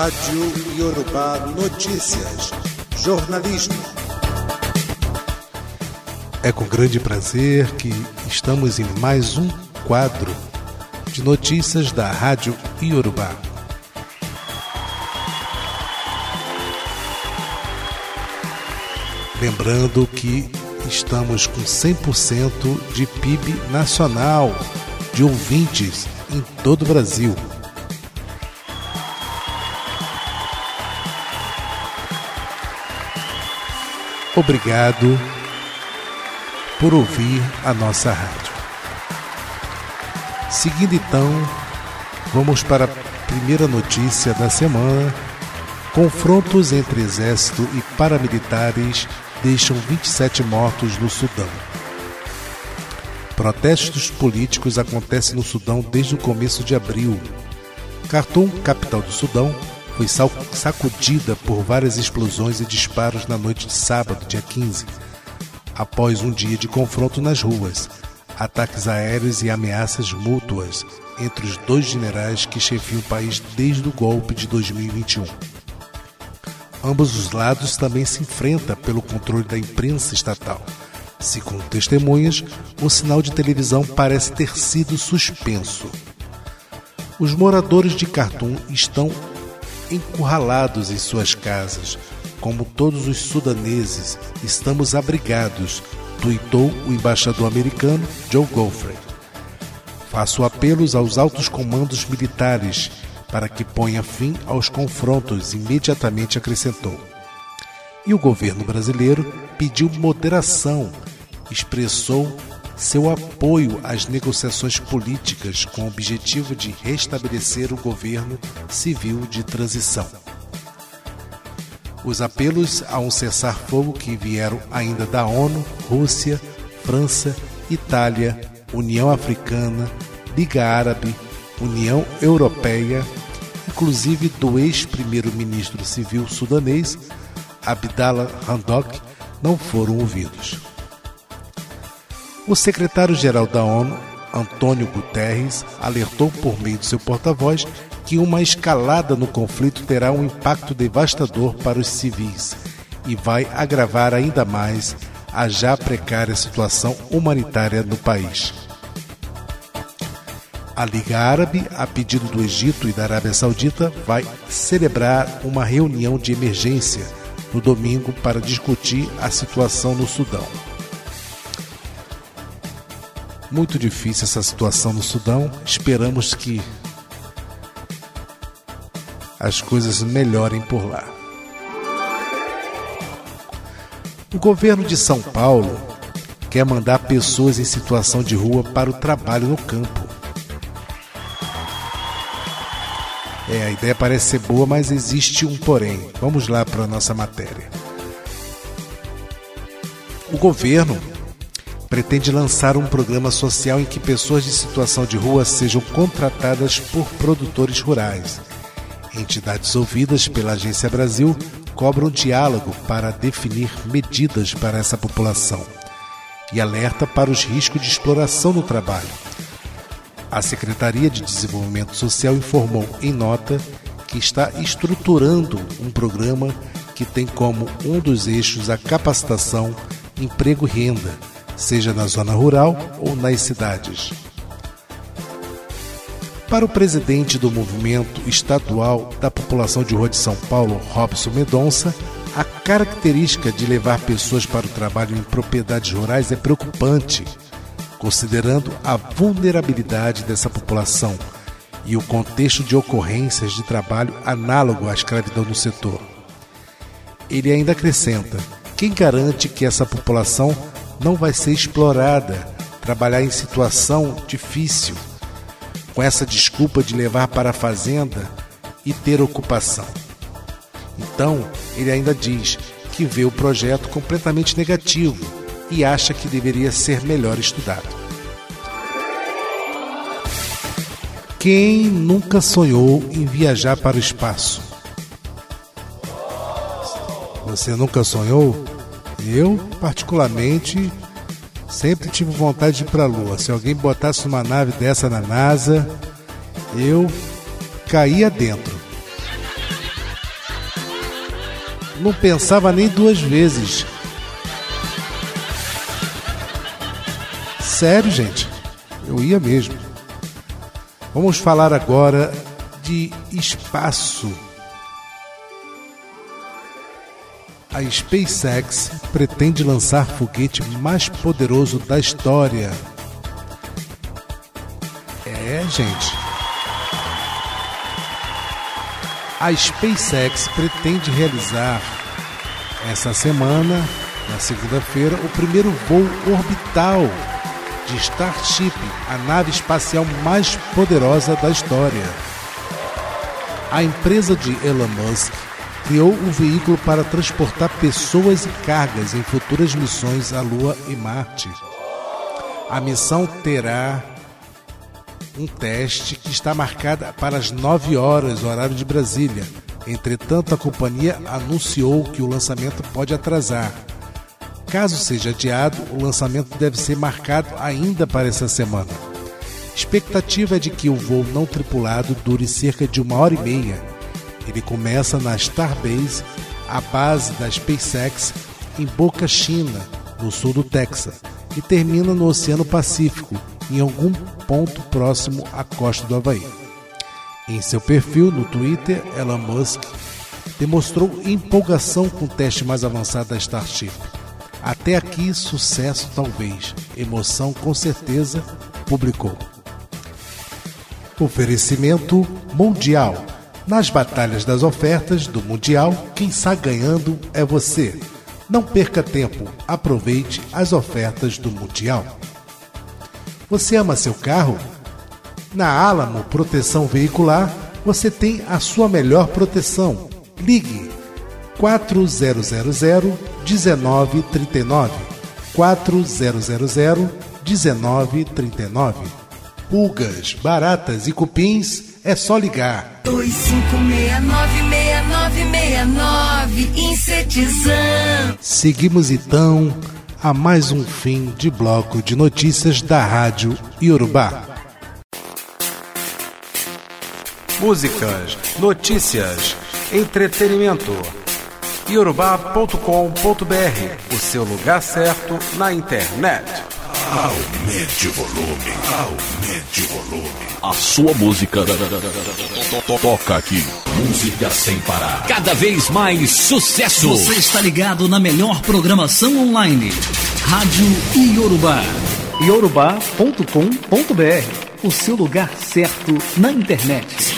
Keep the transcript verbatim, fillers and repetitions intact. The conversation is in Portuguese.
Rádio Iorubá Notícias, jornalismo. É com grande prazer que estamos em mais um quadro de notícias da Rádio Iorubá. Lembrando que estamos com cem por cento de P I B nacional, de ouvintes em todo o Brasil. Obrigado por ouvir a nossa rádio. Seguindo então, vamos para a primeira notícia da semana. Confrontos entre exército e paramilitares deixam vinte e sete mortos no Sudão. Protestos políticos acontecem no Sudão desde o começo de abril. Cartum, capital do Sudão, foi sacudida por várias explosões e disparos na noite de sábado, dia quinze, após um dia de confronto nas ruas, ataques aéreos e ameaças mútuas entre os dois generais que chefiam o país desde o golpe de dois mil e vinte e um. Ambos os lados também se enfrentam pelo controle da imprensa estatal. Segundo testemunhas, o sinal de televisão parece ter sido suspenso. Os moradores de Cartum estão encurralados em suas casas. Como todos os sudaneses, estamos abrigados, tuitou o embaixador americano Joe Goldfrey. Faço apelos aos altos comandos militares para que ponha fim aos confrontos, imediatamente acrescentou. E o governo brasileiro pediu moderação, expressou seu apoio às negociações políticas com o objetivo de restabelecer o governo civil de transição. Os apelos a um cessar-fogo que vieram ainda da ONU, Rússia, França, Itália, União Africana, Liga Árabe, União Europeia, inclusive do ex-primeiro-ministro civil sudanês, Abdalla Hamdok, não foram ouvidos. O secretário-geral da ONU, Antônio Guterres, alertou por meio de seu porta-voz que uma escalada no conflito terá um impacto devastador para os civis e vai agravar ainda mais a já precária situação humanitária no país. A Liga Árabe, a pedido do Egito e da Arábia Saudita, vai celebrar uma reunião de emergência no domingo para discutir a situação no Sudão. Muito difícil essa situação no Sudão. Esperamos que as coisas melhorem por lá. O governo de São Paulo quer mandar pessoas em situação de rua para o trabalho no campo. É, a ideia parece ser boa, mas existe um porém. Vamos lá para a nossa matéria. O governo pretende lançar um programa social em que pessoas de situação de rua sejam contratadas por produtores rurais. Entidades ouvidas pela Agência Brasil cobram diálogo para definir medidas para essa população e alerta para os riscos de exploração no trabalho. A Secretaria de Desenvolvimento Social informou em nota que está estruturando um programa que tem como um dos eixos a capacitação, emprego e renda, seja na zona rural ou nas cidades. Para o presidente do Movimento Estadual da População de Rua de São Paulo, Robson Mendonça, a característica de levar pessoas para o trabalho em propriedades rurais é preocupante, considerando a vulnerabilidade dessa população e o contexto de ocorrências de trabalho análogo à escravidão no setor. Ele ainda acrescenta: quem garante que essa população não vai ser explorada, trabalhar em situação difícil, com essa desculpa de levar para a fazenda e ter ocupação? Então, ele ainda diz que vê o projeto completamente negativo e acha que deveria ser melhor estudado. Quem nunca sonhou em viajar para o espaço? Você nunca sonhou? Eu, particularmente, sempre tive vontade de ir para a Lua. Se alguém botasse uma nave dessa na NASA, eu caía dentro. não pensava nem duas vezes. Sério, gente, eu ia mesmo. Vamos falar agora de espaço. A SpaceX pretende lançar o foguete mais poderoso da história. É, gente. A SpaceX pretende realizar essa semana, na segunda-feira, o primeiro voo orbital de Starship, a nave espacial mais poderosa da história. A empresa de Elon Musk criou um veículo para transportar pessoas e cargas em futuras missões à Lua e Marte. A missão terá um teste que está marcada para as nove horas, horário de Brasília. Entretanto, a companhia anunciou que o lançamento pode atrasar. Caso seja adiado, o lançamento deve ser marcado ainda para essa semana. Expectativa é de que o voo não tripulado dure cerca de uma hora e meia. Ele começa na Starbase, a base da SpaceX, em Boca Chica, no sul do Texas, e termina no Oceano Pacífico, em algum ponto próximo à costa do Havaí. Em seu perfil no Twitter, Elon Musk demonstrou empolgação com o teste mais avançado da Starship. Até aqui, sucesso talvez, emoção com certeza, publicou. Oferecimento mundial. Nas batalhas das ofertas do Mundial, quem sai ganhando é você. Não perca tempo, aproveite as ofertas do Mundial. Você ama seu carro? Na Alamo Proteção Veicular, você tem a sua melhor proteção. Ligue quatro zero zero zero um nove três nove, quatro zero zero zero um nove três nove. Pulgas, baratas e cupins, é só ligar. dois cinco seis nove seis nove seis nove, Insetizan. Seguimos então a mais um fim de bloco de notícias da Rádio Iorubá. Músicas, notícias, entretenimento. iorubá ponto com ponto br, o seu lugar certo na internet. Aumente o volume, aumente o volume. A sua música toca aqui. Música sem parar. Cada vez mais sucesso. Você está ligado na melhor programação online. Rádio Iorubá. iorubá ponto com ponto br, o seu lugar certo na internet.